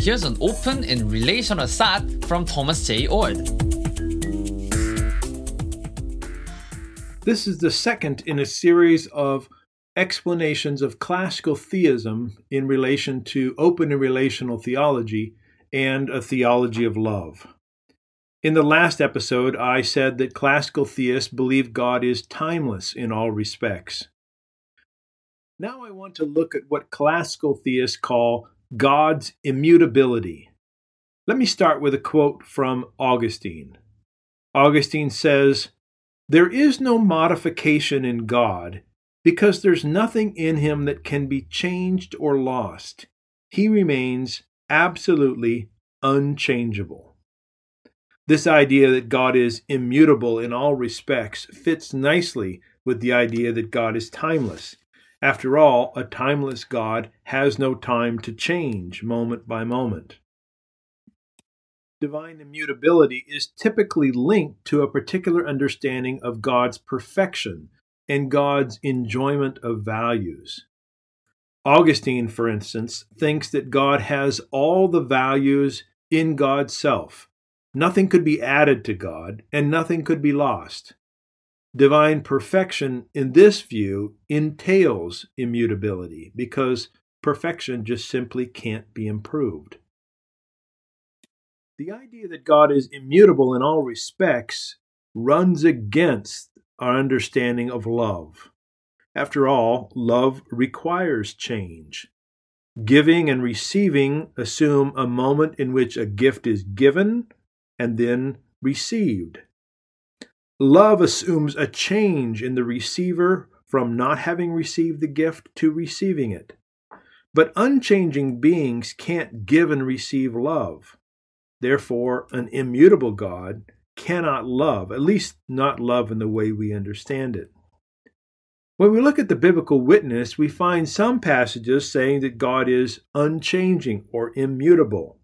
Here's an open and relational thought from Thomas J. Oord. This is the second in a series of explanations of classical theism in relation to open and relational theology and a theology of love. In the last episode, I said that classical theists believe God is timeless in all respects. Now I want to look at what classical theists call God's immutability. Let me start with a quote from Augustine. Augustine says, "There is no modification in God, because there's nothing in him that can be changed or lost. He remains absolutely unchangeable." This idea that God is immutable in all respects fits nicely with the idea that God is timeless. After all, a timeless God has no time to change moment by moment. Divine immutability is typically linked to a particular understanding of God's perfection and God's enjoyment of values. Augustine, for instance, thinks that God has all the values in God's self. Nothing could be added to God, and nothing could be lost. Divine perfection, in this view, entails immutability, because perfection just simply can't be improved. The idea that God is immutable in all respects runs against our understanding of love. After all, love requires change. Giving and receiving assume a moment in which a gift is given and then received. Love assumes a change in the receiver from not having received the gift to receiving it. But unchanging beings can't give and receive love. Therefore, an immutable God cannot love, at least not love in the way we understand it. When we look at the biblical witness, we find some passages saying that God is unchanging or immutable.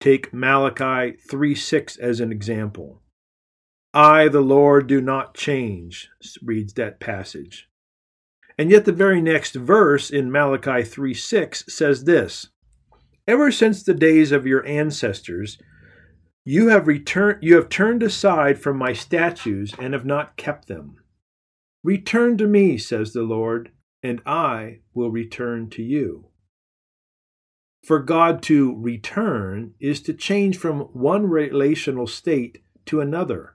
Take Malachi 3:6 as an example. "I, the Lord, do not change," reads that passage. And yet the very next verse in Malachi 3:6 says this, "Ever since the days of your ancestors, you have turned aside from my statutes and have not kept them. Return to me, says the Lord, and I will return to you." For God to return is to change from one relational state to another.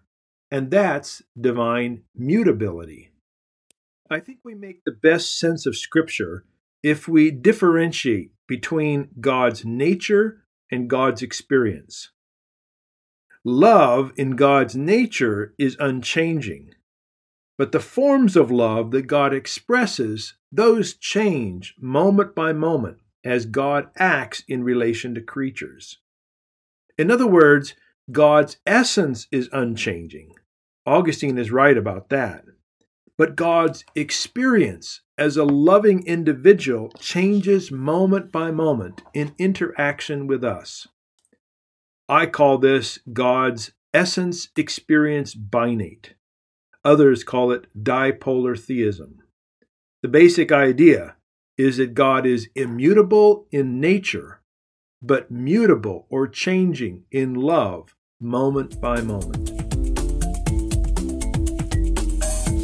And that's divine mutability. I think we make the best sense of Scripture if we differentiate between God's nature and God's experience. Love in God's nature is unchanging, but the forms of love that God expresses, those change moment by moment as God acts in relation to creatures. In other words, God's essence is unchanging. Augustine is right about that. But God's experience as a loving individual changes moment by moment in interaction with us. I call this God's essence experience binate. Others call it dipolar theism. The basic idea is that God is immutable in nature, but mutable or changing in love moment by moment.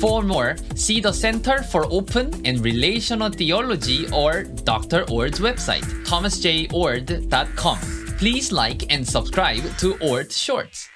For more, see the Center for Open and Relational Theology or Dr. Oord's website, thomasjoord.com. Please like and subscribe to Oord Shorts.